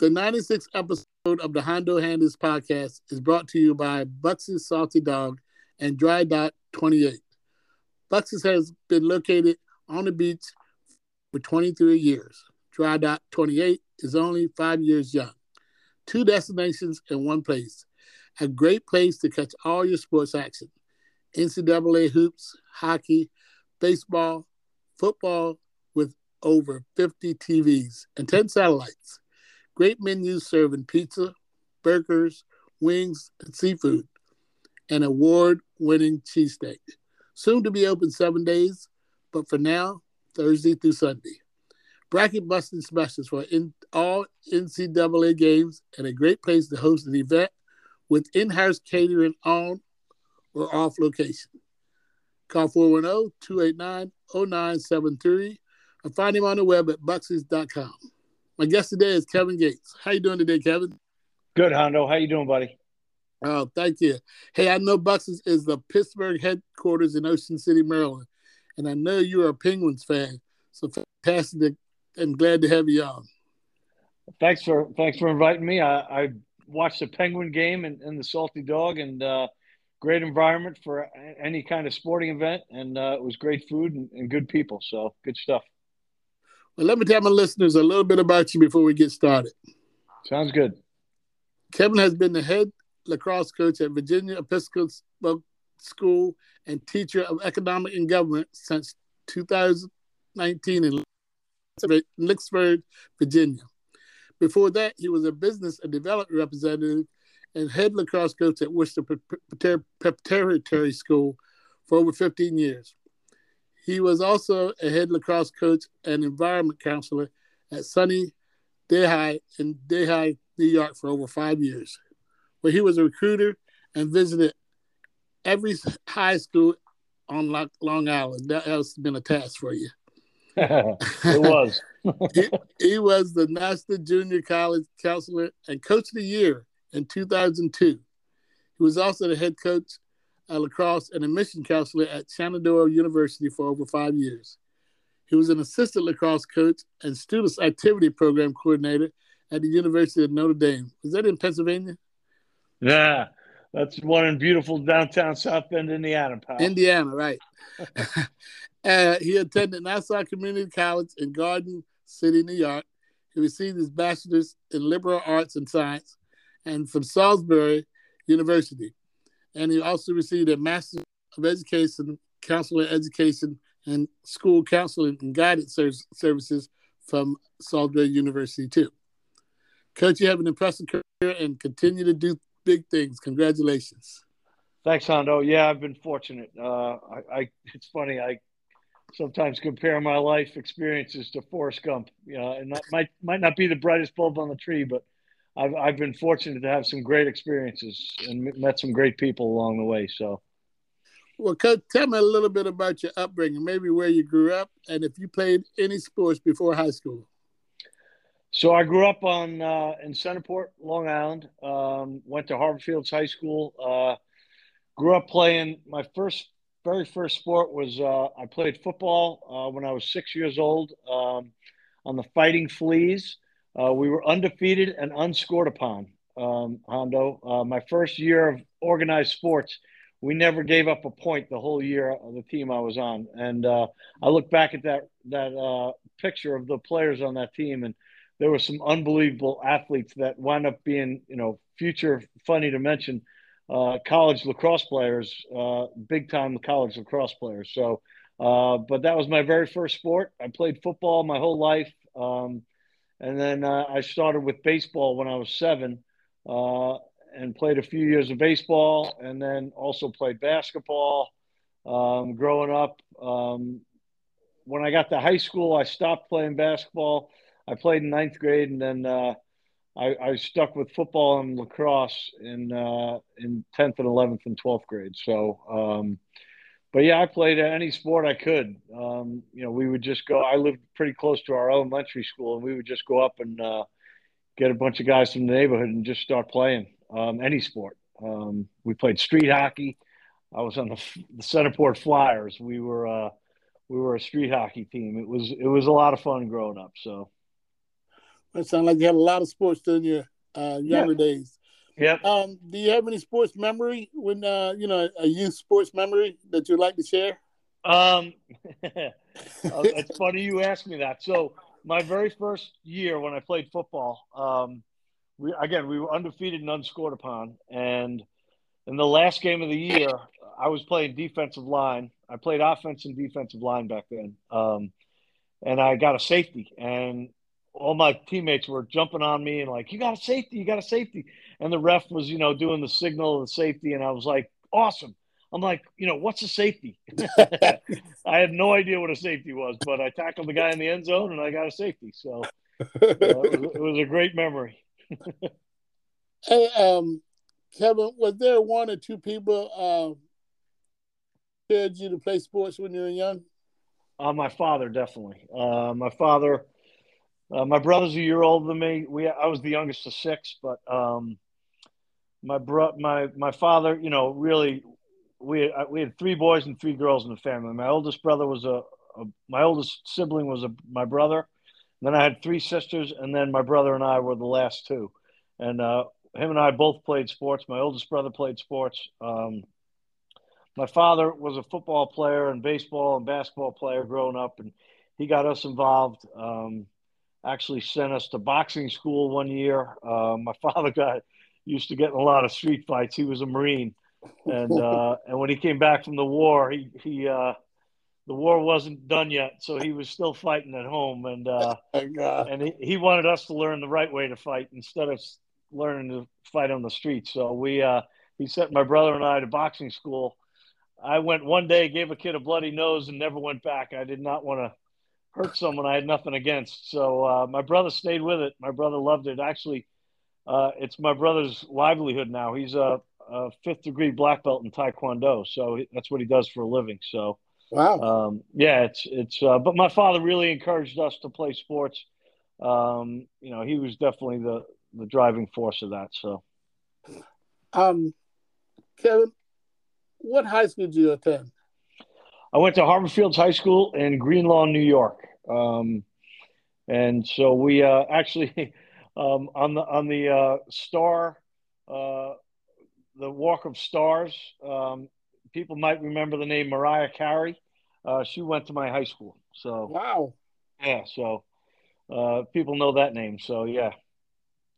The 96th episode of the Hondo Handy's Podcast is brought to you by Buxy's Salty Dog and Dry Dock 28. Buxy's has been located on the beach for 23 years. Dry Dock 28 is only 5 years young. 2 destinations in one place. A great place to catch all your sports action. NCAA hoops, hockey, baseball, football with over 50 TVs and 10 satellites. Great menus serving pizza, burgers, wings, and seafood. An award-winning cheesesteak. Soon to be open 7 days, but for now, Thursday through Sunday. Bracket busting specials for all NCAA games and a great place to host an event with in-house catering on or off location. Call 410-289-0973 or find him on the web at buxys.com. My guest today is Kevin Gates. How you doing today, Kevin? Good, Hondo. How you doing, buddy? Oh, thank you. Hey, I know Buxy's is the Pittsburgh headquarters in Ocean City, Maryland, and I know you're a Penguins fan, so fantastic and glad to have you on. Thanks for inviting me. I watched the Penguin game and the Salty Dog, and great environment for any kind of sporting event, and it was great food and good people, so good stuff. Well, let me tell my listeners a little bit about you before we get started. Sounds good. Kevin has been the head lacrosse coach at Virginia Episcopal School and teacher of economic and government since 2019 in Lynxburg, Virginia. Before that, he was a business and development representative and head lacrosse coach at Worcester Preparatory School for over 15 years. He was also a head lacrosse coach and environment counselor at SUNY Delhi in Delhi, New York for over 5 years, where he was a recruiter and visited every high school on Long Island. That has been a task for you. It was. he was the Nassau Junior College counselor and coach of the year in 2002. He was also the head coach at lacrosse and admission counselor at Shenandoah University for over 5 years. He was an assistant lacrosse coach and students activity program coordinator at the University of Notre Dame. Is that in Pennsylvania? Yeah, that's one in beautiful downtown South Bend, Indiana, pal. Indiana, right. He attended Nassau Community College in Garden City, New York. He received his bachelor's in liberal arts and science and from Salisbury University. And he also received a master's of education, counselor education, and school counseling and guidance services from Salisbury University, too. Coach, you have an impressive career and continue to do big things. Congratulations. Thanks, Hondo. Yeah, I've been fortunate. It's funny. I sometimes compare my life experiences to Forrest Gump. And that might not be the brightest bulb on the tree, but I've been fortunate to have some great experiences and met some great people along the way. So, well, Coach, tell me a little bit about your upbringing, maybe where you grew up, and if you played any sports before high school. So I grew up in Centerport, Long Island. Went to Harborfields High School. Grew up playing. My very first sport was I played football when I was 6 years old on the Fighting Fleas. We were undefeated and unscored upon, Hondo. My first year of organized sports, we never gave up a point the whole year of the team I was on. And I look back at that picture of the players on that team, and there were some unbelievable athletes that wound up being, future, funny to mention, college lacrosse players, big-time college lacrosse players. So, but that was my very first sport. I played football my whole life. And then I started with baseball when I was 7 and played a few years of baseball and then also played basketball growing up. When I got to high school, I stopped playing basketball. I played in 9th grade, and then I stuck with football and lacrosse in 10th and 11th and 12th grade. So, but, yeah, I played any sport I could. We would just go – I lived pretty close to our elementary school, and we would just go up and get a bunch of guys from the neighborhood and just start playing any sport. We played street hockey. I was on the Centerport Flyers. We were a street hockey team. It was a lot of fun growing up. So, It sounds like you had a lot of sports during your younger days. Yep. Do you have any sports memory when a youth sports memory that you'd like to share? It's funny you asked me that. So my very first year when I played football, we were undefeated and unscored upon. And in the last game of the year, I was playing defensive line. I played offense and defensive line back then. And I got a safety, and all my teammates were jumping on me and like, you got a safety. And the ref was, doing the signal of the safety. And I was like, awesome. I'm like, what's a safety? I had no idea what a safety was, but I tackled the guy in the end zone and I got a safety. So it was a great memory. Hey, Kevin, was there one or two people encouraged you to play sports when you were young? My father, definitely. My brother's a year older than me. I was the youngest of six, but my father, really, we had three boys and three girls in the family. My oldest brother was my oldest sibling was my brother. Then I had three sisters, and then my brother and I were the last two. And him and I both played sports. My oldest brother played sports. My father was a football player and baseball and basketball player growing up, and he got us involved. Actually sent us to boxing school one year. My father used to get in a lot of street fights. He was a Marine. And when he came back from the war, the war wasn't done yet, so he was still fighting at home. And he wanted us to learn the right way to fight instead of learning to fight on the streets. So he sent my brother and I to boxing school. I went one day, gave a kid a bloody nose, and never went back. I did not want to hurt someone I had nothing against. So my brother stayed with it. My brother loved it. Actually, it's my brother's livelihood now. He's a fifth-degree black belt in Taekwondo, so that's what he does for a living. So, wow. But my father really encouraged us to play sports. He was definitely the driving force of that. So, Kevin, what high school did you attend? I went to Harborfields High School in Greenlawn, New York. And so we actually on the star, the Walk of Stars, people might remember the name Mariah Carey. She went to my high school. So wow. Yeah, so people know that name. So, yeah.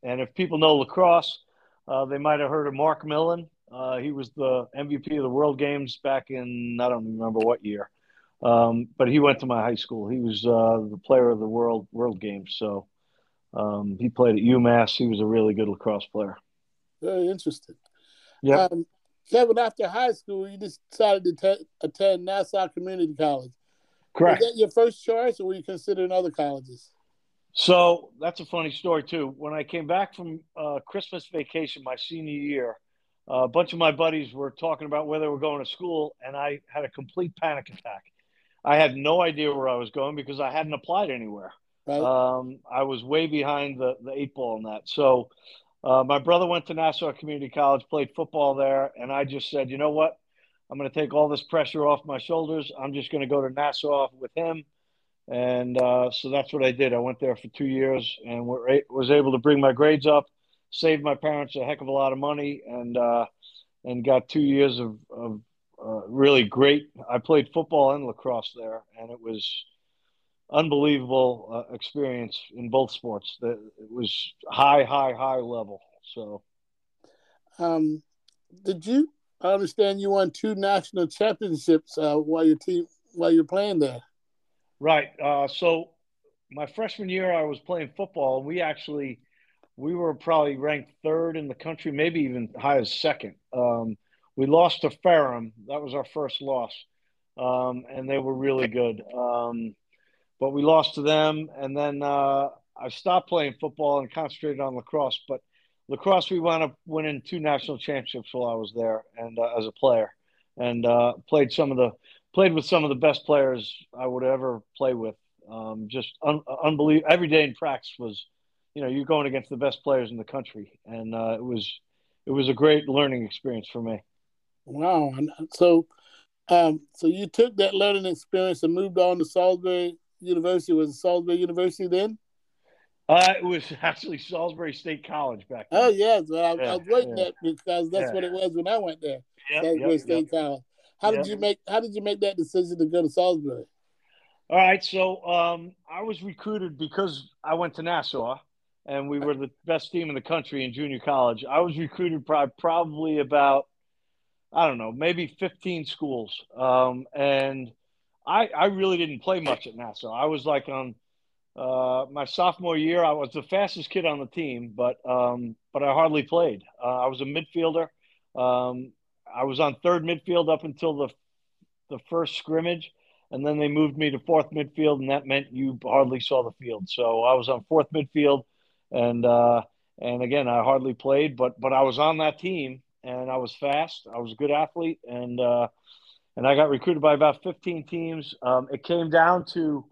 And if people know lacrosse, they might have heard of Mark Millen. He was the MVP of the World Games back in, I don't remember what year, but he went to my high school. He was the player of the World Games. So he played at UMass. He was a really good lacrosse player. Very interesting. Yeah. Kevin, after high school, you decided to attend Nassau Community College. Correct. Was that your first choice, or were you considering other colleges? So that's a funny story, too. When I came back from Christmas vacation my senior year, a bunch of my buddies were talking about where they were going to school, and I had a complete panic attack. I had no idea where I was going because I hadn't applied anywhere. Right. I was way behind the eight ball in that. So my brother went to Nassau Community College, played football there, and I just said, you know what? I'm going to take all this pressure off my shoulders. I'm just going to go to Nassau with him. And so that's what I did. I went there for 2 years and was able to bring my grades up. Saved my parents a heck of a lot of money, and got 2 years of really great. I played football and lacrosse there, and it was unbelievable experience in both sports. It was high level. So, I understand you won two national championships while you're playing there. Right. So my freshman year, I was playing football, and we were probably ranked third in the country, maybe even high as second. We lost to Ferrum. That was our first loss. And they were really good. But we lost to them. And then I stopped playing football and concentrated on lacrosse. But lacrosse, we wound up winning two national championships while I was there and as a player. And played with some of the best players I would ever play with. Just unbelievable. Every day in practice was – you're going against the best players in the country, and it was a great learning experience for me. Wow! So you took that learning experience and moved on to Salisbury University. Was it Salisbury University then? It was actually Salisbury State College back then. Oh, yes. Well, I was waiting at because that's what it was when I went there. Yep, Salisbury State College. How did you make that decision to go to Salisbury? All right. So I was recruited because I went to Nassau and we were the best team in the country in junior college. I was recruited probably about, I don't know, maybe 15 schools. And I really didn't play much at Nassau. I was like on my sophomore year, I was the fastest kid on the team, but I hardly played. I was a midfielder. I was on third midfield up until the first scrimmage, and then they moved me to fourth midfield, and that meant you hardly saw the field. So I was on fourth midfield, and again, I hardly played, but I was on that team, and I was fast. I was a good athlete, and I got recruited by about 15 teams. It came down to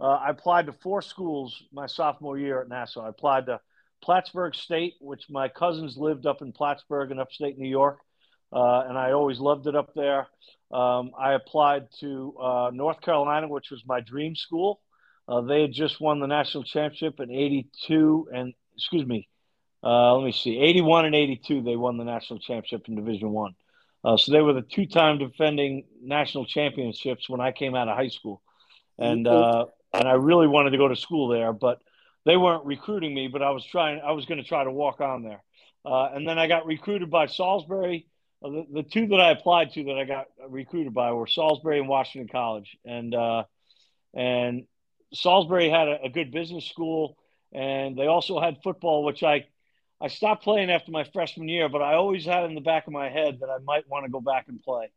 I applied to four schools my sophomore year at Nassau. I applied to Plattsburgh State, which my cousins lived up in Plattsburgh in upstate New York. And I always loved it up there. I applied to North Carolina, which was my dream school. They had just won the national championship in 82 and – excuse me, 81 and 82 they won the national championship in Division I. So they were the two-time defending national championships when I came out of high school. And I really wanted to go to school there, but they weren't recruiting me, but I was going to try to walk on there. And then I got recruited by Salisbury. The two that I applied to that I got recruited by were Salisbury and Washington College. And Salisbury had a good business school, and they also had football, which I stopped playing after my freshman year, but I always had in the back of my head that I might want to go back and play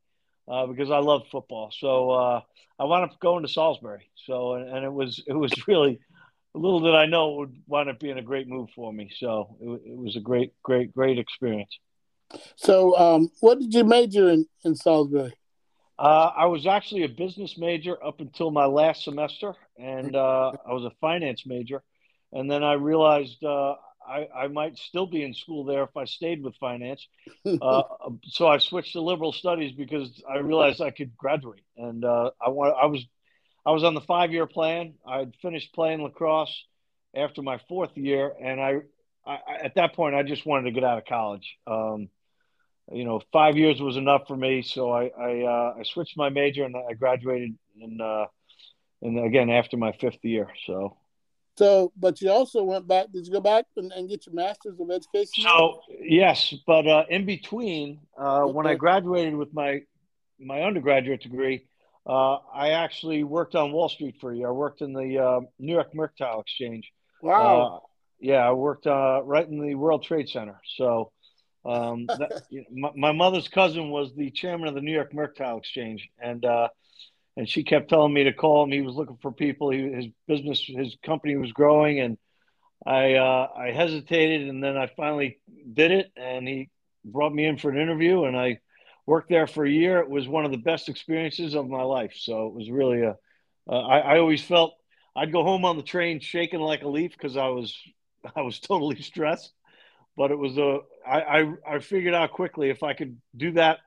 because I love football. So I wound up going to Salisbury. So, and it was really little did I know it would wind up being a great move for me. So it was a great experience. So what did you major in Salisbury? I was actually a business major up until my last semester, and I was a finance major. And then I realized I might still be in school there if I stayed with finance. So I switched to liberal studies because I realized I could graduate. And I was on the 5-year plan. I had finished playing lacrosse after my fourth year, and I at that point, I just wanted to get out of college. 5 years was enough for me, so I switched my major and I graduated and again after my fifth year. So, but you also went back. Did you go back and get your master's of education? So yes, but in between, when I graduated with my undergraduate degree, I actually worked on Wall Street for a year. I worked in the New York Mercantile Exchange. Wow. I worked right in the World Trade Center. So my mother's cousin was the chairman of the New York Mercantile Exchange, and she kept telling me to call him. He was looking for people. His company was growing, and I hesitated, and then I finally did it, and he brought me in for an interview, and I worked there for a year. It was one of the best experiences of my life. So it was really I always felt I'd go home on the train shaking like a leaf because I was totally stressed. But it was I figured out quickly if I could do that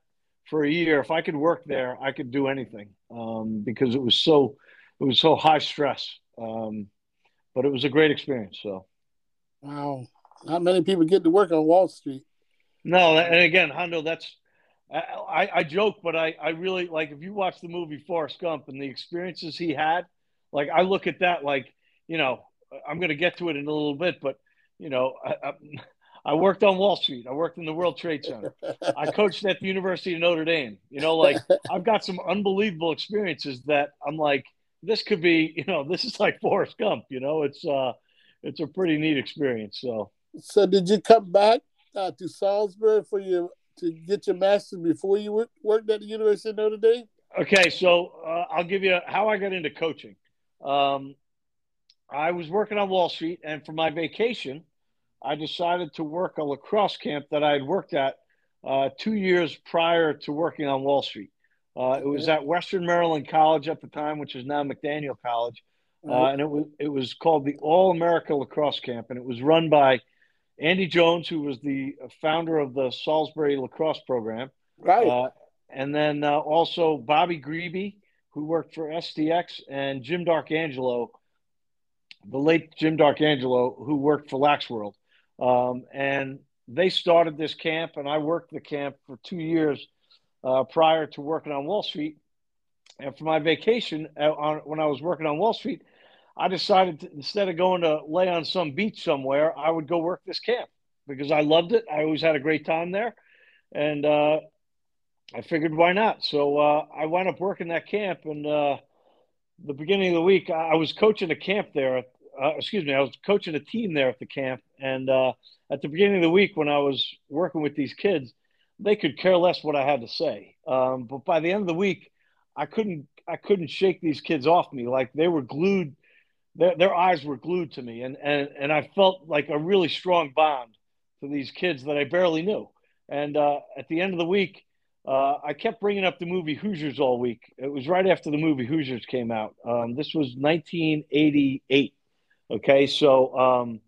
for a year, if I could work there, I could do anything because it was so high stress. But it was a great experience. So, wow, not many people get to work on Wall Street. No, and again, Hondo, that's. I joke, but I really like if you watch the movie Forrest Gump and the experiences he had, like I look at that like, I'm going to get to it in a little bit. But, I worked on Wall Street. I worked in the World Trade Center. I coached at the University of Notre Dame. I've got some unbelievable experiences that I'm like, this could be, this is like Forrest Gump. It's a pretty neat experience. So did you come back to Salisbury for your to get your master's before you worked at the University of Notre Dame? Okay, so I'll give you how I got into coaching. I was working on Wall Street, and for my vacation, I decided to work a lacrosse camp that I had worked at 2 years prior to working on Wall Street. It was at Western Maryland College at the time, which is now McDaniel College, and it was called the All America Lacrosse Camp, and it was run by Andy Jones, who was the founder of the Salisbury lacrosse program. Right. And then also Bobby Grebe, who worked for STX, and Jim Darkangelo. the late Jim Darkangelo, who worked for Lax World. And they started this camp, and I worked the camp for 2 years prior to working on Wall Street. And for my vacation, when I was working on Wall Street, I decided to, instead of going to lay on some beach somewhere, I would go work this camp because I loved it. I always had a great time there. And I figured, why not? So I wound up working that camp. And the beginning of the week, I was coaching a camp there. I was coaching a team there at the camp. And at the beginning of the week, when I was working with these kids, they could care less what I had to say. But by the end of the week, I couldn't shake these kids off me. Like they were glued, their eyes were glued to me. And I felt like a really strong bond to these kids that I barely knew. And at the end of the week, I kept bringing up the movie Hoosiers all week. It was right after the movie Hoosiers came out. This was 1988. Okay. So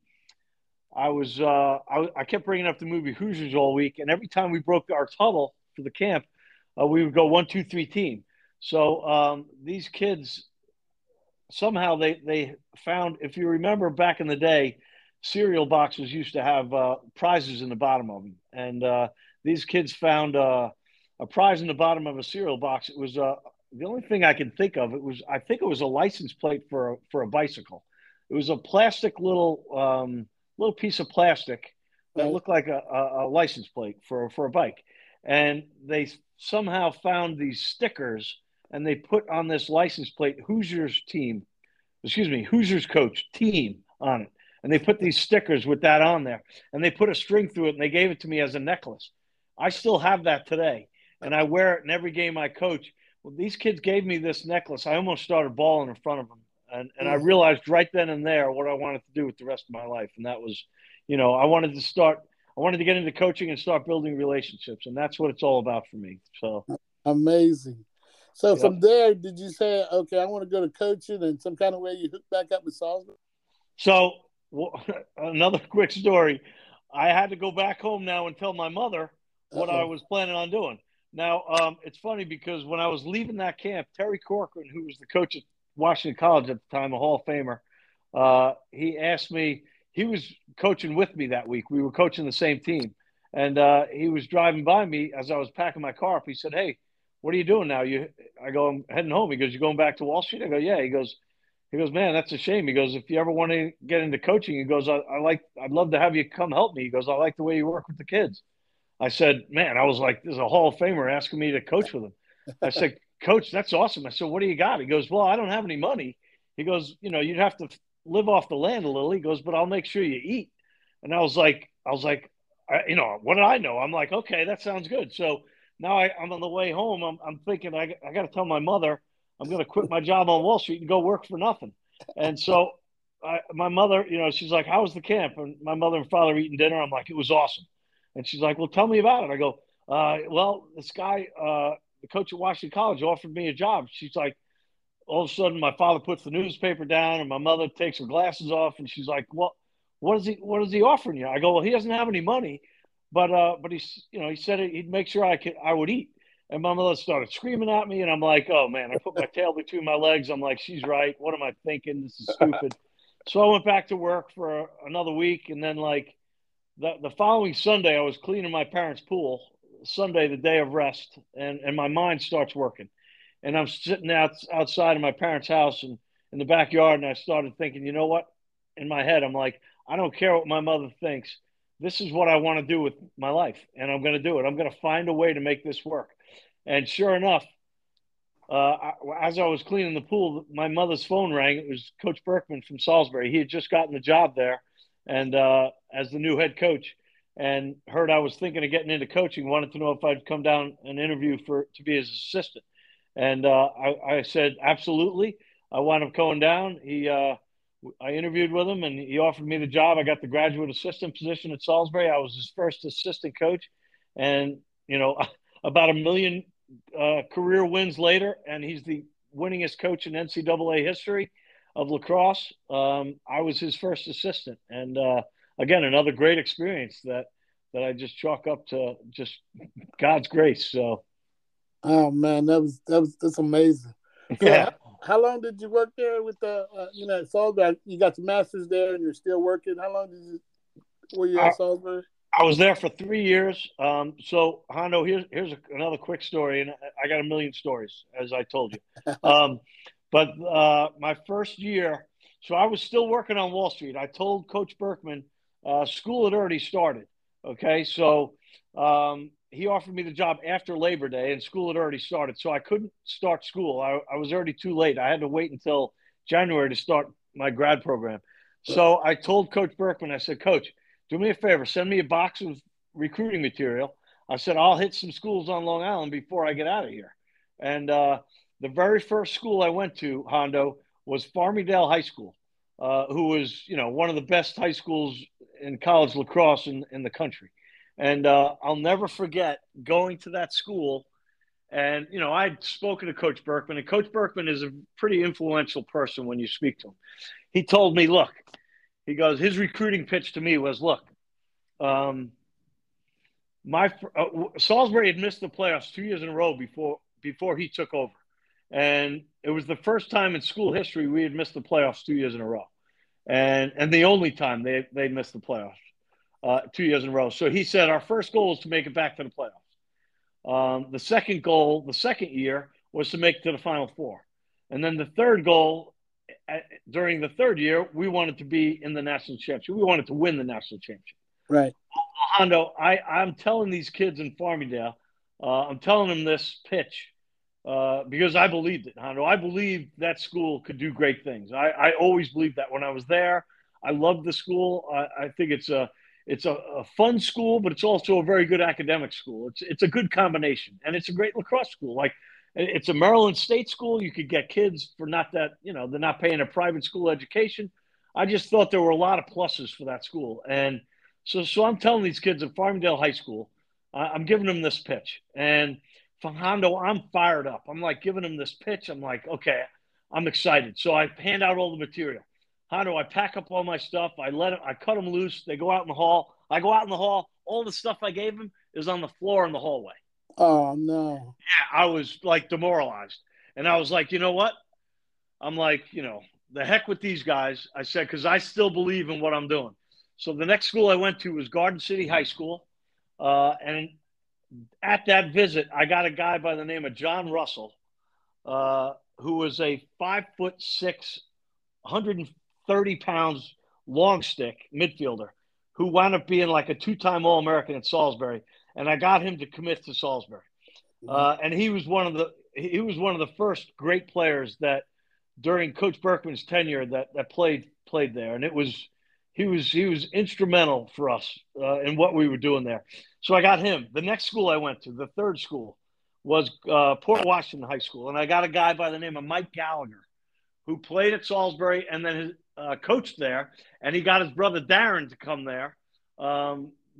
I kept bringing up the movie Hoosiers all week. And every time we broke our tunnel for the camp, we would go 1, 2, 3 team. So these kids, somehow they found, if you remember back in the day, cereal boxes used to have prizes in the bottom of them. And these kids found a prize in the bottom of a cereal box. It was the only thing I can think of. I think it was a license plate for a bicycle. It was a plastic little piece of plastic that looked like a license plate for a bike. And they somehow found these stickers, and they put on this license plate, Hoosiers coach team on it. And they put these stickers with that on there, and they put a string through it, and they gave it to me as a necklace. I still have that today, and I wear it in every game I coach. Well, these kids gave me this necklace. I almost started bawling in front of them. And I realized right then and there what I wanted to do with the rest of my life. And that was, I wanted to get into coaching and start building relationships. And that's what it's all about for me. So amazing. So From there, did you say, okay, I want to go to coaching, and some kind of way you hooked back up with Salisbury? So another quick story. I had to go back home now and tell my mother what I was planning on doing. Now, it's funny because when I was leaving that camp, Terry Corcoran, who was the coach at Washington College at the time, a Hall of Famer, he asked me, he was coaching with me that week. We were coaching the same team. And he was driving by me as I was packing my car up. He said, "Hey, what are you doing now?" I go, "I'm heading home." He goes, "You going back to Wall Street?" I go, "Yeah." He goes, "Man, that's a shame." He goes, "If you ever want to get into coaching," he goes, I'd love to have you come help me." He goes, "I like the way you work with the kids." I said, "Man," I was like, "there's a Hall of Famer asking me to coach with him." I said, "Coach, that's awesome." I said, "What do you got?" He goes, "Well, I don't have any money." He goes, "You'd have to live off the land a little." He goes, "But I'll make sure you eat." And I was like, what did I know? I'm like, okay, that sounds good. So now I'm on the way home. I'm thinking I got to tell my mother I'm going to quit my job on Wall Street and go work for nothing. And so my mother, she's like, "How was the camp?" And my mother and father eating dinner. I'm like, "It was awesome." And she's like, "Well, tell me about it." I go, "Well, this guy, the coach at Washington College, offered me a job." She's like, all of a sudden, my father puts the newspaper down, and my mother takes her glasses off, and she's like, "Well, what is he offering you?" I go, "Well, he doesn't have any money, but he said he'd make sure I would eat." And my mother started screaming at me, and I'm like, "Oh man!" I put my tail between my legs. I'm like, "She's right. What am I thinking? This is stupid." So I went back to work for another week, and then the following Sunday, I was cleaning my parents' pool. Sunday, the day of rest, and my mind starts working. And I'm sitting outside of my parents' house and in the backyard, and I started thinking, you know what? In my head, I'm like, I don't care what my mother thinks. This is what I want to do with my life, and I'm going to do it. I'm going to find a way to make this work. And sure enough, as I was cleaning the pool, my mother's phone rang. It was Coach Berkman from Salisbury. He had just gotten the job there, and as the new head coach, and heard I was thinking of getting into coaching, wanted to know if I'd come down and interview to be his assistant. And I said, absolutely. I wound up going down. I interviewed with him, and he offered me the job. I got the graduate assistant position at Salisbury. I was his first assistant coach. And, about 1 million career wins later, and he's the winningest coach in NCAA history of lacrosse. I was his first assistant. And, again, another great experience that I just chalk up to just God's grace. So, oh man, that's amazing. So yeah. How long did you work there with the, you know, Salisbury? You got your master's there and you're still working. How long did you, were you at Salisbury? I was there for 3 years. So, Hondo, here's another quick story, and I got a million stories, as I told you. But my first year, so I was still working on Wall Street. I told Coach Berkman, school had already started, okay? So he offered me the job after Labor Day, and school had already started. So I couldn't start school. I was already too late. I had to wait until January to start my grad program. So I told Coach Berkman, I said, Coach, do me a favor, send me a box of recruiting material. I said, I'll hit some schools on Long Island before I get out of here. And the very first school I went to, Hondo, was Farmingdale High School, who was, you know, one of the best high schools in college lacrosse in the country. And I'll never forget going to that school. And, you know, I'd spoken to Coach Berkman, and Coach Berkman is a pretty influential person when you speak to him. He told me, look, he goes, his recruiting pitch to me was, look, Salisbury had missed the playoffs 2 years in a row before he took over. And it was the first time in school history we had missed the playoffs 2 years in a row. And the only time they missed the playoffs 2 years in a row. So he said, our first goal is to make it back to the playoffs. The second goal, the second year, was to make it to the Final Four. And then the third goal, during the third year, we wanted to be in the national championship. We wanted to win the national championship. Right. Hondo, I'm telling these kids in Farmingdale, I'm telling them this pitch because I believed it, Hondo. I believed that school could do great things. I always believed that when I was there. I loved the school. I think it's a fun school, but it's also a very good academic school. It's a good combination, and it's a great lacrosse school. Like, it's a Maryland state school. You could get kids for not that, you know, they're not paying a private school education. I just thought there were a lot of pluses for that school. And so I'm telling these kids at Farmingdale High School, I'm giving them this pitch. And for Hondo, I'm fired up. I'm like giving them this pitch. I'm like, okay, I'm excited. So I hand out all the material. Hondo, I pack up all my stuff. I cut them loose. They go out in the hall. I go out in the hall. All the stuff I gave them is on the floor in the hallway. Oh, no. Yeah, I was, like, demoralized. And I was like, you know what? I'm like, you know, the heck with these guys, I said, because I still believe in what I'm doing. So the next school I went to was Garden City High School. And at that visit, I got a guy by the name of John Russell, who was a 5'6", 130 pounds long stick midfielder, who wound up being like a two-time All-American at Salisbury. And I got him to commit to Salisbury, and he was one of the first great players that during Coach Berkman's tenure that played there, and he was instrumental for us in what we were doing there. So I got him. The next school I went to, the third school, was Port Washington High School, and I got a guy by the name of Mike Gallagher, who played at Salisbury and then his coached there, and he got his brother Darren to come there.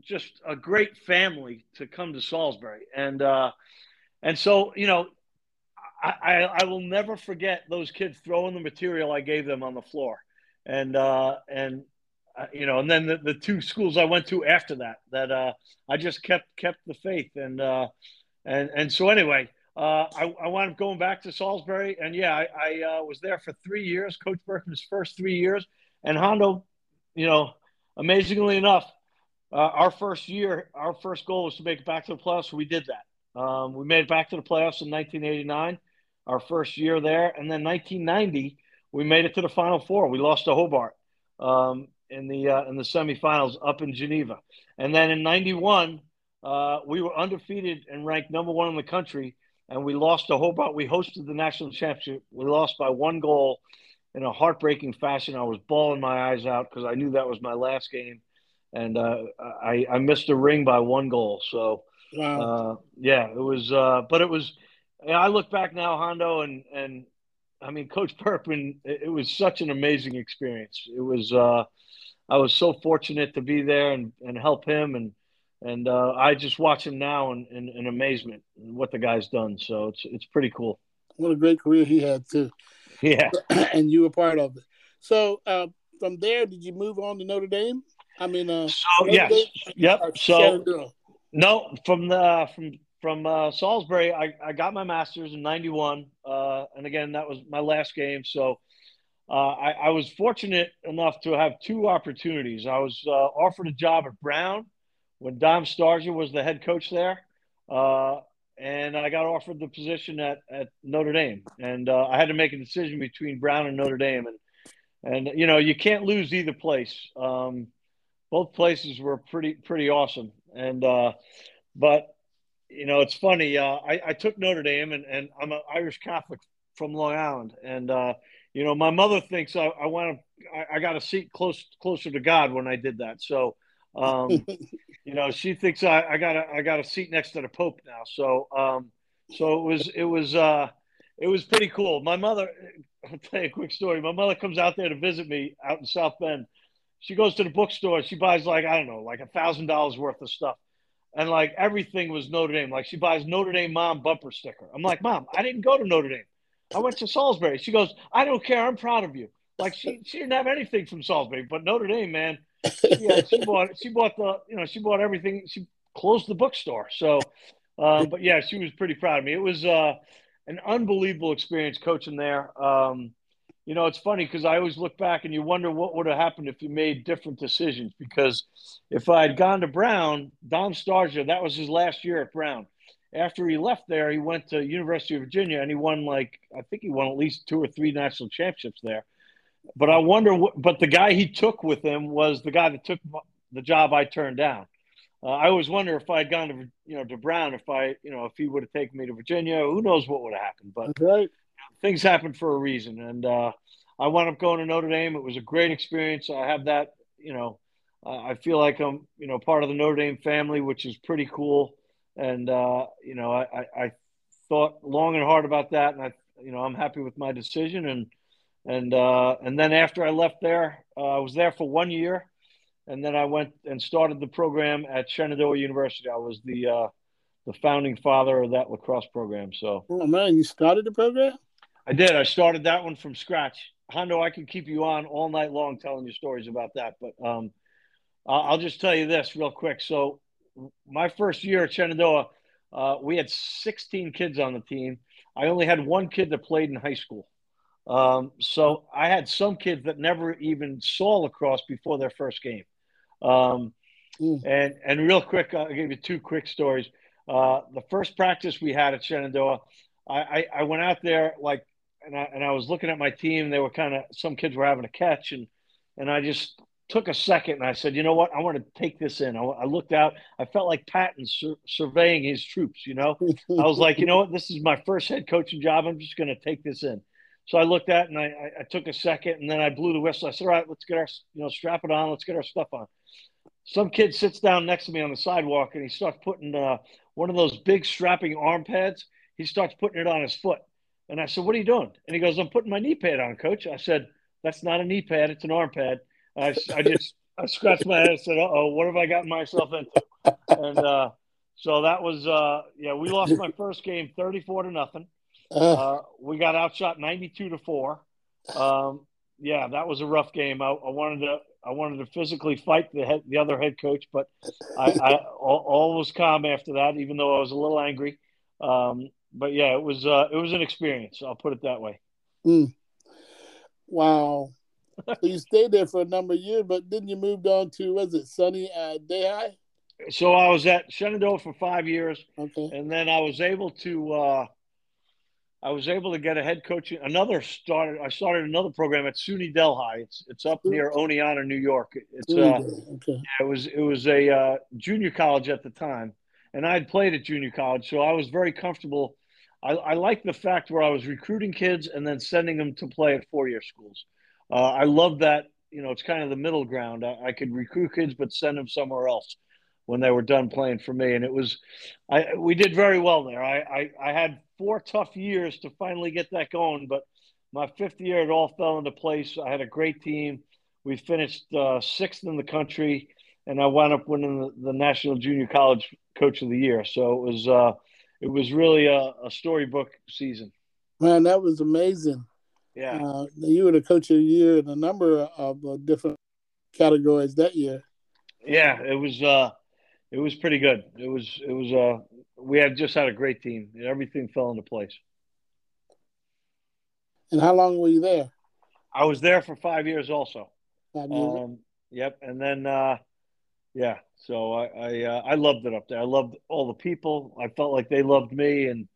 Just a great family to come to Salisbury. And so, you know, I will never forget those kids throwing the material I gave them on the floor. And you know, and then the two schools I went to after that I just kept the faith. And so anyway, I wound up going back to Salisbury, and yeah, I was there for 3 years, Coach Berkman's first 3 years. And Hondo, you know, amazingly enough, our first year, our first goal was to make it back to the playoffs. We did that. We made it back to the playoffs in 1989, our first year there. And then 1990, we made it to the Final Four. We lost to Hobart in the semifinals up in Geneva. And then in 91, we were undefeated and ranked number one in the country, and we lost to Hobart. We hosted the national championship. We lost by one goal in a heartbreaking fashion. I was bawling my eyes out because I knew that was my last game. And I missed a ring by one goal. So, wow. Yeah, it was but it was, you know, I look back now, Hondo, and I mean, Coach Berkman, it was such an amazing experience. It was I was so fortunate to be there and help him. And I just watch him now in amazement and what the guy's done. So it's pretty cool. What a great career he had, too. Yeah. And you were part of it. So from there, did you move on to Notre Dame? I mean, so yes, yep. So no, from from Salisbury, I got my master's in 91. And again, that was my last game. So I was fortunate enough to have two opportunities. I was offered a job at Brown when Dom Starger was the head coach there. And I got offered the position at Notre Dame. And I had to make a decision between Brown and Notre Dame. And you know, you can't lose either place. Both places were pretty awesome. And, but you know, it's funny. I took Notre Dame, and I'm an Irish Catholic from Long Island. And, you know, my mother thinks I got a seat closer to God when I did that. So, you know, she thinks I got a seat next to the Pope now. So, so it was pretty cool. My mother, I'll tell you a quick story. My mother comes out there to visit me out in South Bend. She goes to the bookstore. She buys like $1,000 worth of stuff. And like everything was Notre Dame. Like she buys Notre Dame mom bumper sticker. I'm like, Mom, I didn't go to Notre Dame. I went to Salisbury. She goes, I don't care. I'm proud of you. Like she didn't have anything from Salisbury, but Notre Dame, man, she bought everything. She closed the bookstore. So, but yeah, she was pretty proud of me. It was an unbelievable experience coaching there. You know, it's funny because I always look back and you wonder what would have happened if you made different decisions, because if I had gone to Brown, Dom Starger, that was his last year at Brown. After he left there, he went to University of Virginia and he won at least 2 or 3 national championships there. But I wonder but the guy he took with him was the guy that took the job I turned down. I always wonder if I had gone to, to Brown, if he would have taken me to Virginia, who knows what would have happened, but okay. Things happen for a reason. And I wound up going to Notre Dame. It was a great experience. I have that, I feel like I'm, part of the Notre Dame family, which is pretty cool. And, I thought long and hard about that. And I'm happy with my decision. And then after I left there, I was there for 1 year. And then I went and started the program at Shenandoah University. I was the founding father of that lacrosse program. So, oh man, you started the program? I did. I started that one from scratch. Hondo, I could keep you on all night long telling you stories about that, but I'll just tell you this real quick. So, my first year at Shenandoah, we had 16 kids on the team. I only had one kid that played in high school. So I had some kids that never even saw lacrosse before their first game. And real quick, I'll give you two quick stories. The first practice we had at Shenandoah, I went out there and I was looking at my team. They were some kids were having a catch, and I just took a second and I said, you know what, I want to take this in. I looked out. I felt like Patton surveying his troops, I was like, you know what, this is my first head coaching job. I'm just going to take this in. So I looked at and I took a second, and then I blew the whistle. I said, all right, let's get our, strap it on. Let's get our stuff on. Some kid sits down next to me on the sidewalk and he starts putting one of those big strapping arm pads. He starts putting it on his foot. And I said, what are you doing? And he goes, I'm putting my knee pad on, coach. I said, that's not a knee pad. It's an arm pad. I scratched my head and said, uh-oh, what have I gotten myself into? And so that was, we lost my first game 34-0. We got outshot 92-4. That was a rough game. I wanted to physically fight the other head coach, but I was calm after that, even though I was a little angry. But yeah, it was an experience. I'll put it that way. Wow. So you stayed there for a number of years, but then you moved on to, SUNY Delhi? So I was at Shenandoah for 5 years. Okay. And then I was able to, get a head coach. I started another program at SUNY Delhi. It's up near Oneonta, New York. It's it was a junior college at the time, and I had played at junior college, so I was very comfortable. I liked the fact where I was recruiting kids and then sending them to play at four-year schools. I love that. It's kind of the middle ground. I could recruit kids but send them somewhere else when they were done playing for me. And we did very well there. I had 4 tough years to finally get that going, but my 5th year, it all fell into place. I had a great team. We finished 6th in the country, and I wound up winning the National Junior College Coach of the Year. So it was really a storybook season. Man, that was amazing. Yeah. You were the Coach of the Year in a number of different categories that year. Yeah, it was pretty good. It was we had just had a great team, and everything fell into place. And how long were you there? I was there for 5 years also. 5 years? Yep. And then, yeah, so I loved it up there. I loved all the people. I felt like they loved me, and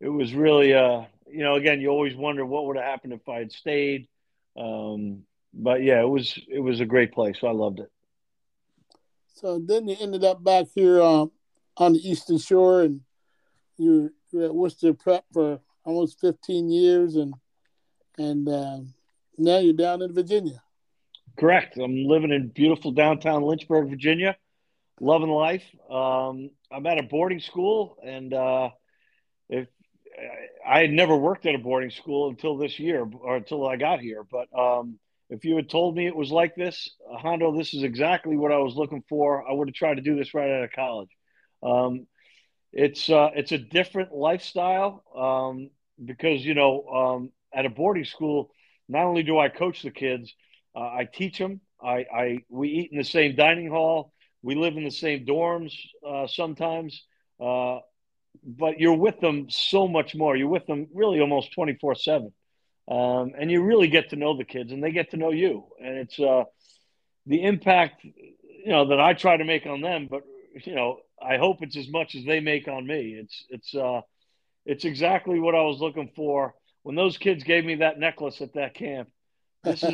it was really, you know, again, you always wonder what would have happened if I had stayed. But, yeah, it was a great place. So I loved it. So then you ended up back here on the Eastern Shore, and you were at Worcester Prep for almost 15 years, and now you're down in Virginia. Correct. I'm living in beautiful downtown Lynchburg, Virginia, loving life. I'm at a boarding school, and if I had never worked at a boarding school until this year, or until I got here. But if you had told me it was like this, Hondo, this is exactly what I was looking for, I would have tried to do this right out of college. It's a different lifestyle because, you know, at a boarding school, not only do I coach the kids, I teach them. We eat in the same dining hall. We live in the same dorms sometimes. But you're with them so much more. You're with them really almost 24/7. And you really get to know the kids, and they get to know you. And it's the impact, you know, that I try to make on them, but, you know, I hope it's as much as they make on me. It's exactly what I was looking for. When those kids gave me that necklace at that camp, this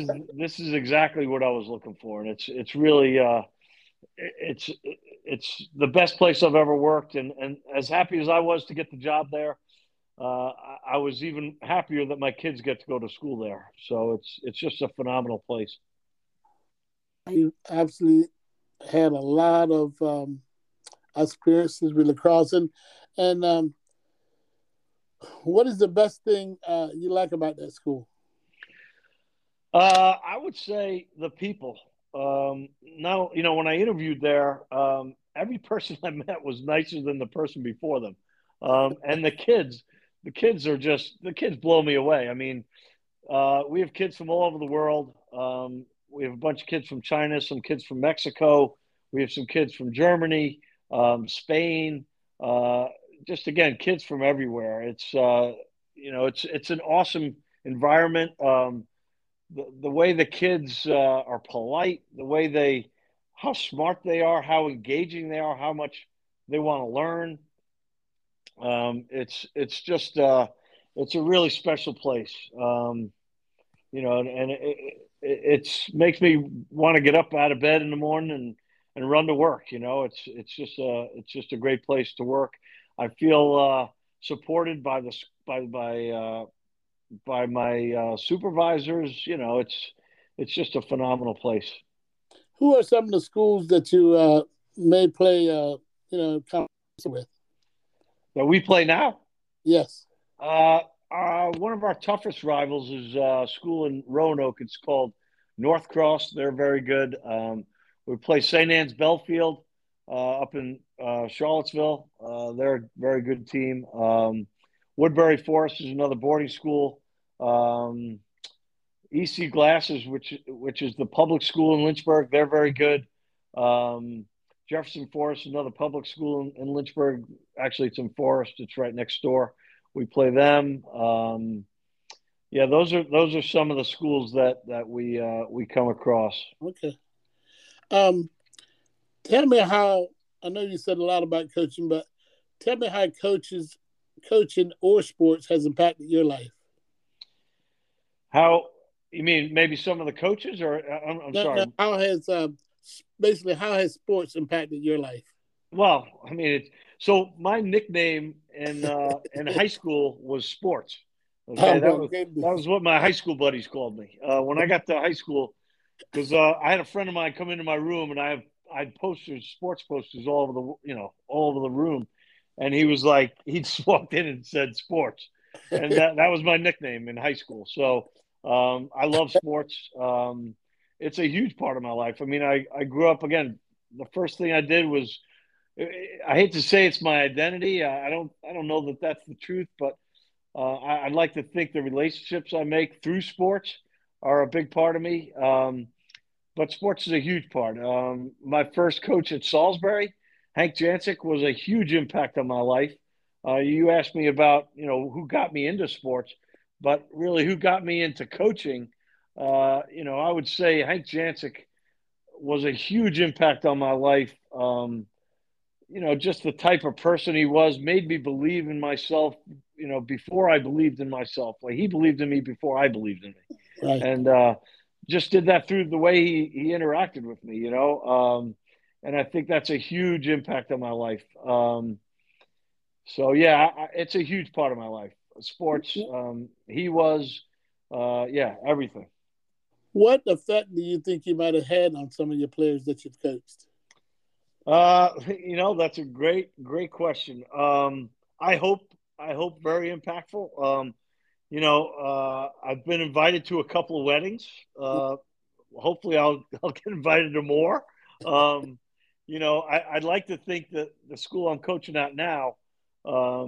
is exactly what I was looking for. And it's really, it's the best place I've ever worked. And as happy as I was to get the job there, I was even happier that my kids get to go to school there. So it's just a phenomenal place. You absolutely had a lot of, experiences with lacrosse, and what is the best thing you like about that school? I would say the people. Now, you know, when I interviewed there, every person I met was nicer than the person before them, and the kids blow me away. I mean, we have kids from all over the world. We have a bunch of kids from China, some kids from Mexico, we have some kids from Germany. Spain, just again, kids from everywhere. It's, you know, it's an awesome environment. The way the kids are polite, the way how smart they are, how engaging they are, how much they want to learn. It's just, it's a really special place. You know, and it makes me want to get up out of bed in the morning and run to work. You know, it's just a great place to work. I feel supported by my supervisors. You know, it's just a phenomenal place. Who are some of the schools that you may play? You know, with that we play now. Yes. One of our toughest rivals is a school in Roanoke. It's called North Cross. They're very good. We play St. Anne's Belfield up in Charlottesville. They're a very good team. Woodbury Forest is another boarding school. EC Glasses, which is the public school in Lynchburg, they're very good. Jefferson Forest, another public school in Lynchburg. Actually, it's in Forest. It's right next door. We play them. Yeah, those are some of the schools that we come across. Okay. Tell me how, I know you said a lot about coaching, but tell me how coaching or sports has impacted your life. How, you mean maybe some of the coaches, or sorry. No, how has sports impacted your life? Well, I mean, so my nickname in high school was Sports. Okay? Oh, that was what my high school buddies called me. When I got to high school, because I had a friend of mine come into my room, and I had posters, sports posters, all over the room, and he was like, he just walked in and said Sports, and that was my nickname in high school. So I love sports. It's a huge part of my life. I mean, I grew up, again, the first thing I did was, I hate to say it's my identity. I don't know that that's the truth, but I'd like to think the relationships I make through sports are a big part of me, but sports is a huge part. My first coach at Salisbury Hank Jancic was a huge impact on my life. You asked me about, you know, who got me into sports, but really who got me into coaching. You know, I would say Hank Jancic was a huge impact on my life. You know, just the type of person he was made me believe in myself, you know, before I believed in myself. Like, he believed in me before I believed in me. Right. And just did that through the way he interacted with me, you know. And I think that's a huge impact on my life. So, yeah, it's a huge part of my life. Sports, he was, yeah, everything. What effect do you think you might have had on some of your players that you've coached? You know, that's a great question. I hope very impactful. You know, I've been invited to a couple of weddings. Hopefully I'll get invited to more. You know, I'd like to think that the school I'm coaching at now, I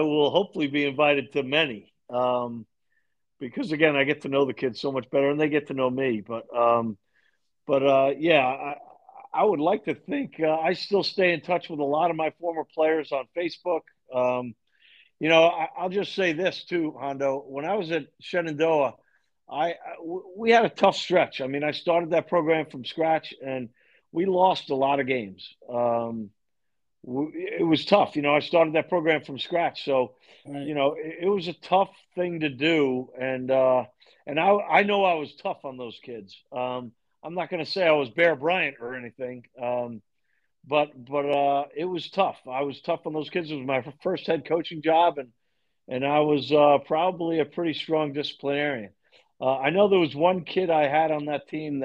will hopefully be invited to many, because again, I get to know the kids so much better and they get to know me, but yeah, I would like to think I still stay in touch with a lot of my former players on Facebook. You know, I'll just say this too, Hondo. When I was at Shenandoah, we had a tough stretch. I mean, I started that program from scratch, and we lost a lot of games. It was tough. You know, I started that program from scratch, so right. You know, it was a tough thing to do, and I know I was tough on those kids. I'm not going to say I was Bear Bryant or anything, but it was tough. I was tough on those kids. It was my first head coaching job, and I was probably a pretty strong disciplinarian. I know there was one kid I had on that team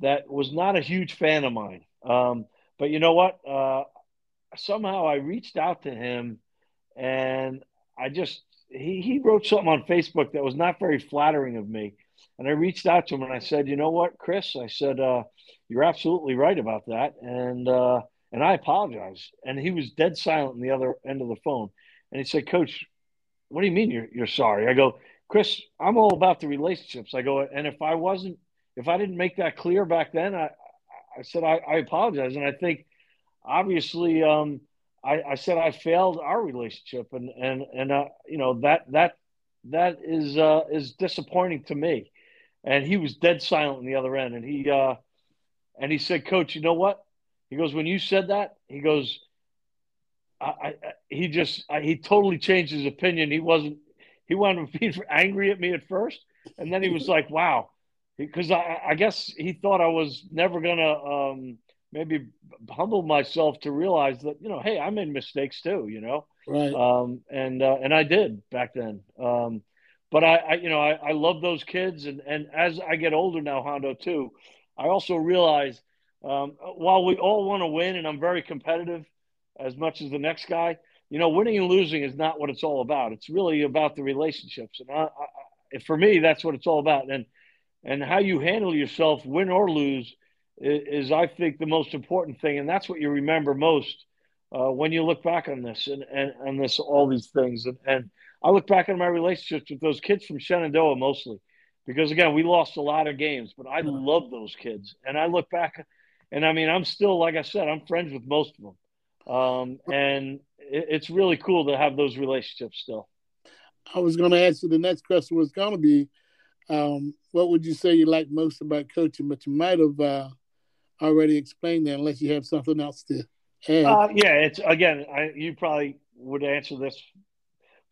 that was not a huge fan of mine, but you know what? Somehow I reached out to him, and he wrote something on Facebook that was not very flattering of me. And I reached out to him and I said, you know what, Chris? I said, you're absolutely right about that. And I apologize. And he was dead silent on the other end of the phone. And he said, Coach, what do you mean you're sorry? I go, Chris, I'm all about the relationships. I go, and if I didn't make that clear back then, I said, I apologize. And I think obviously I said, I failed our relationship. And you know, that is disappointing to me. And he was dead silent on the other end. And he said, Coach, you know what? He goes, when you said that, he goes, he totally changed his opinion. He wound up being angry at me at first. And then he was like, wow, because I guess he thought I was never going to maybe humble myself to realize that, you know, hey, I made mistakes too, you know? Right. And I did back then. But I love those kids. And as I get older now, Hondo, too, I also realize while we all want to win, and I'm very competitive as much as the next guy, you know, winning and losing is not what it's all about. It's really about the relationships. And for me, that's what it's all about. And how you handle yourself, win or lose, is I think the most important thing. And that's what you remember most when you look back on this and this, all these things. And I look back on my relationships with those kids from Shenandoah mostly, because again, we lost a lot of games, but I love those kids. And I look back, and I mean, I'm still, like I said, I'm friends with most of them. And it's really cool to have those relationships still. I was going to ask you, the next question was going to be, what would you say you like most about coaching? But you might have already explained that, unless you have something else to add. Yeah, it's again, you probably would answer this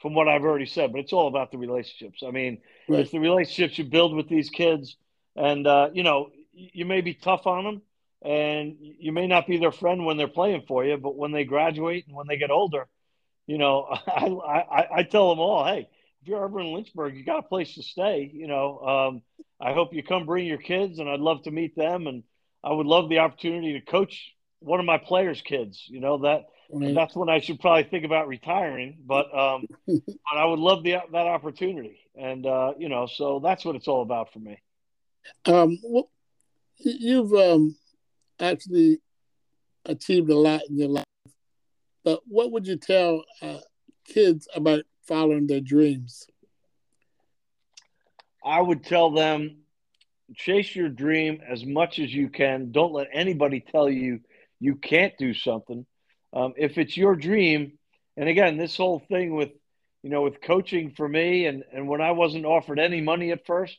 from what I've already said, but it's all about the relationships. I mean, right. It's the relationships you build with these kids, and you know, you may be tough on them, and you may not be their friend when they're playing for you, but when they graduate and when they get older, you know, I tell them all, hey, if you're ever in Lynchburg, you got a place to stay. You know, I hope you come bring your kids, and I'd love to meet them. And I would love the opportunity to coach one of my players' kids. You know, that's when I should probably think about retiring, but I would love that opportunity. And, you know, so that's what it's all about for me. Well, you've actually achieved a lot in your life, but what would you tell kids about following their dreams? I would tell them, chase your dream as much as you can. Don't let anybody tell you you can't do something. If it's your dream, and again, this whole thing with, you know, with coaching for me, and when I wasn't offered any money at first,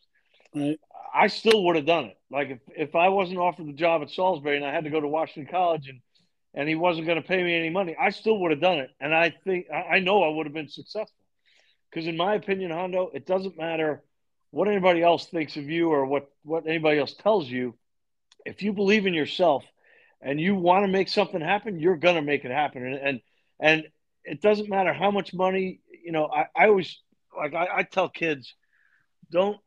right, I still would have done it. Like if I wasn't offered the job at Salisbury and I had to go to Washington College and he wasn't going to pay me any money, I still would have done it. And I think I know I would have been successful, because in my opinion, Hondo, it doesn't matter what anybody else thinks of you or what anybody else tells you. If you believe in yourself and you want to make something happen, you're going to make it happen. And it doesn't matter how much money, you know, I always, like I tell kids, don't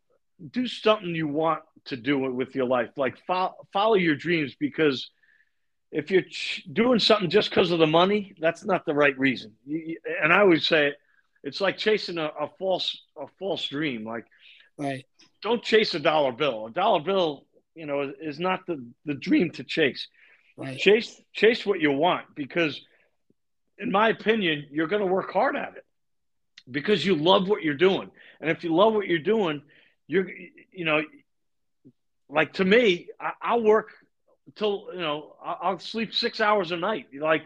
do something you want to do with your life. Like follow your dreams, because if you're doing something just because of the money, that's not the right reason. And I always say it's like chasing a false dream. Like, right, don't chase a dollar bill. A dollar bill, you know, is not the dream to chase. Right. Chase what you want, because in my opinion, you're going to work hard at it because you love what you're doing. And if you love what you're doing, you know, like to me, I'll work till, you know, I'll sleep 6 hours a night. Like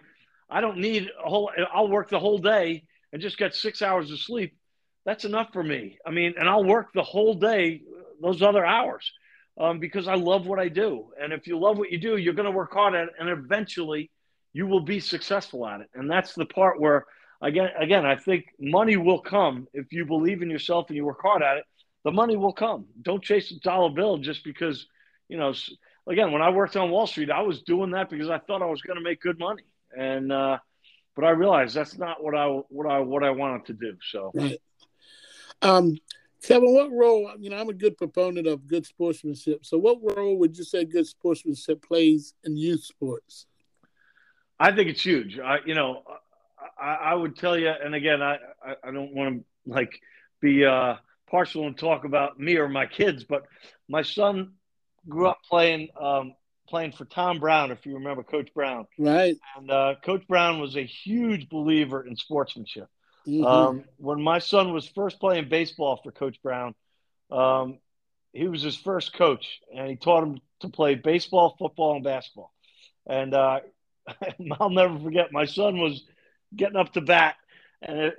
I don't need I'll work the whole day and just get 6 hours of sleep. That's enough for me. I mean, and I'll work the whole day, those other hours, because I love what I do. And if you love what you do, you're going to work hard at it, and eventually you will be successful at it. And that's the part where, again, I think money will come if you believe in yourself and you work hard at it. The money will come. Don't chase a dollar bill just because, you know, again, when I worked on Wall Street, I was doing that because I thought I was going to make good money. And, but I realized that's not what I wanted to do. So, right. Kevin, what role, you know, I'm a good proponent of good sportsmanship. So what role would you say good sportsmanship plays in youth sports? I think it's huge. I would tell you, and again, I don't want to like be, partial and talk about me or my kids, but my son grew up playing for Tom Brown, if you remember Coach Brown. Right. And Coach Brown was a huge believer in sportsmanship. Mm-hmm. When my son was first playing baseball for Coach Brown, he was his first coach, and he taught him to play baseball, football, and basketball. And I'll never forget, my son was getting up to bat, and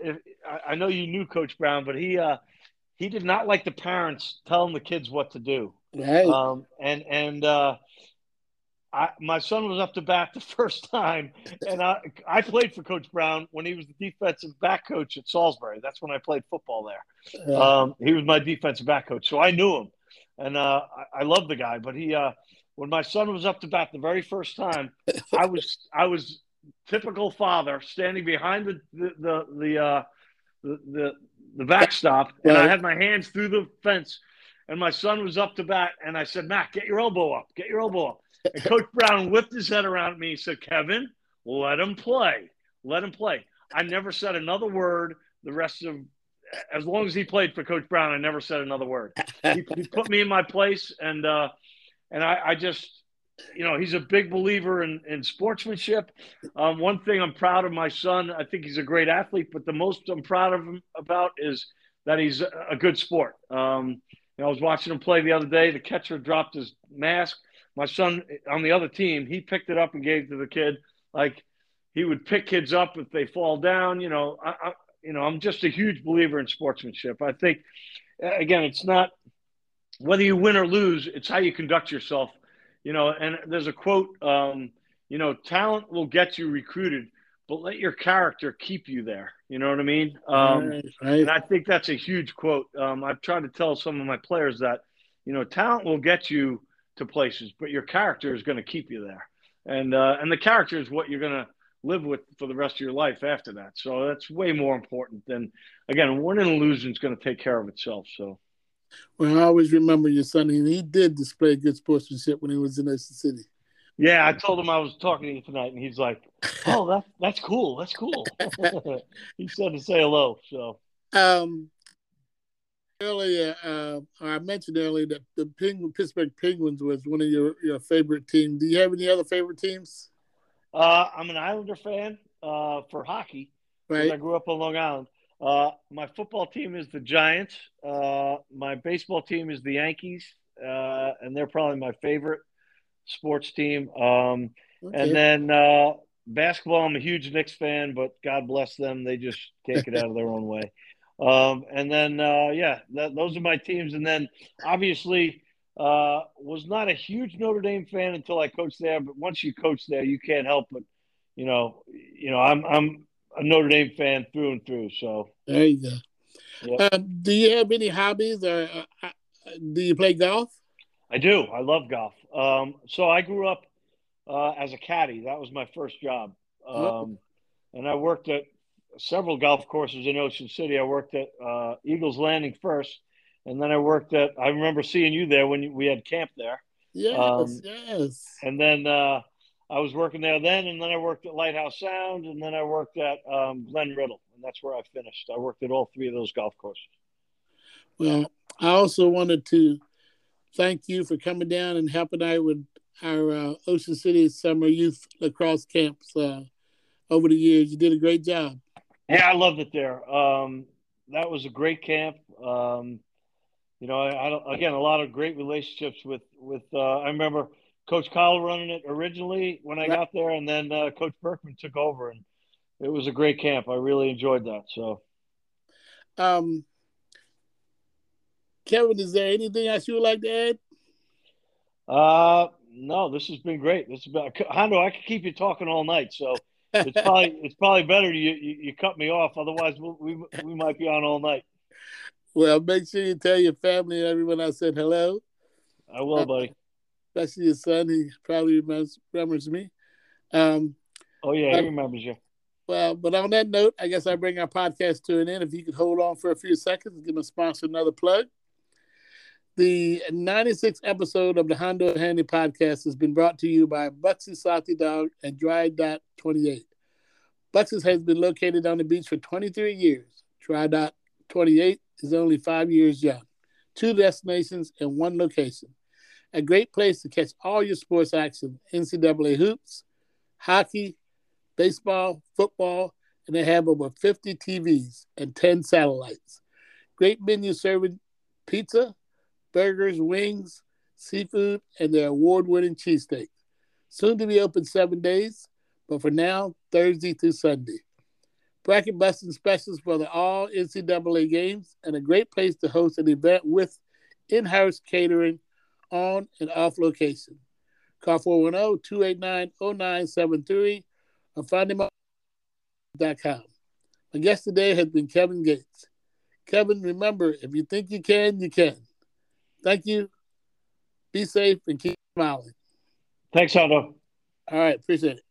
I know you knew Coach Brown, but he did not like the parents telling the kids what to do. Right. My son was up to bat the first time, and I played for Coach Brown when he was the defensive back coach at Salisbury. That's when I played football there. Yeah. He was my defensive back coach, so I knew him, and I loved the guy. But he, when my son was up to bat the very first time, I was typical father standing behind the backstop, and I had my hands through the fence, and my son was up to bat, and I said, Mac, get your elbow up, get your elbow up. And Coach Brown whipped his head around me and said, Kevin, let him play, let him play. I never said another word as long as he played for Coach Brown, I never said another word. He put me in my place, and I just, you know, he's a big believer in sportsmanship. One thing I'm proud of my son, I think he's a great athlete, but the most I'm proud of him about is that he's a good sport. I was watching him play the other day. The catcher dropped his mask. My son on the other team, he picked it up and gave it to the kid. Like he would pick kids up if they fall down. You know, I'm just a huge believer in sportsmanship. I think, again, it's not whether you win or lose, it's how you conduct yourself. You know, and there's a quote, you know, talent will get you recruited, but let your character keep you there. You know what I mean? Right. And I think that's a huge quote. I've tried to tell some of my players that, you know, talent will get you to places, but your character is going to keep you there. And the character is what you're going to live with for the rest of your life after that. So that's way more important than, again, winning and losing is going to take care of itself. So. Well, I always remember your son, and he did display good sportsmanship when he was in Ocean City. Yeah, I told him I was talking to you tonight, and he's like, oh, that's cool. That's cool. He said to say hello. So I mentioned earlier that the Pittsburgh Penguins was one of your favorite teams. Do you have any other favorite teams? I'm an Islander fan for hockey. Right. I grew up on Long Island. My football team is the Giants. My baseball team is the Yankees, and they're probably my favorite sports team. Okay. And then basketball, I'm a huge Knicks fan, but God bless them. They just take it out of their own way. And then, those are my teams. And then obviously was not a huge Notre Dame fan until I coached there. But once you coach there, you can't help but, I'm a Notre Dame fan through and through. So there you go. Yep. Do you have any hobbies? Or do you play golf? I do. I love golf. So I grew up as a caddy. That was my first job. And I worked at several golf courses in Ocean City. I worked at Eagles Landing first, and then I worked at – I remember seeing you there when we had camp there. Yes, yes. And then I was working there then, and then I worked at Lighthouse Sound, and then I worked at Glen Riddle, and that's where I finished. I worked at all three of those golf courses. Well, I also wanted to thank you for coming down and helping out with our Ocean City Summer Youth Lacrosse Camps over the years. You did a great job. Yeah, I loved it there. That was a great camp. I, again, a lot of great relationships with I remember Coach Kyle running it originally when I got there, and then Coach Berkman took over, and it was a great camp. I really enjoyed that. So, Kevin, is there anything else you would like to add? No, this has been great. Hondo, I could keep you talking all night, so it's probably better you cut me off. Otherwise, we might be on all night. Well, make sure you tell your family and everyone I said hello. I will, buddy. Especially your son. He probably remembers me. He remembers you. Well, but on that note, I guess I bring our podcast to an end. If you could hold on for a few seconds and give my sponsor another plug. The 96th episode of the Hondo Handy Podcast has been brought to you by Buxy's Salty Dog and Dry Dock 28. Buxy's has been located on the beach for 23 years. Dry Dock 28 is only 5 years young. 2 destinations and 1 location. A great place to catch all your sports action. NCAA hoops, hockey, baseball, football, and they have over 50 TVs and 10 satellites. Great menu serving pizza, burgers, wings, seafood, and their award-winning cheesesteak. Soon to be open 7 days, but for now, Thursday through Sunday. Bracket busting specials for the all NCAA games, and a great place to host an event with in-house catering on and off location. Call 410-289-0973 or find them on.com. My guest today has been Kevin Gates. Kevin, remember, if you think you can, you can. Thank you. Be safe and keep smiling. Thanks, Hondo. All right. Appreciate it.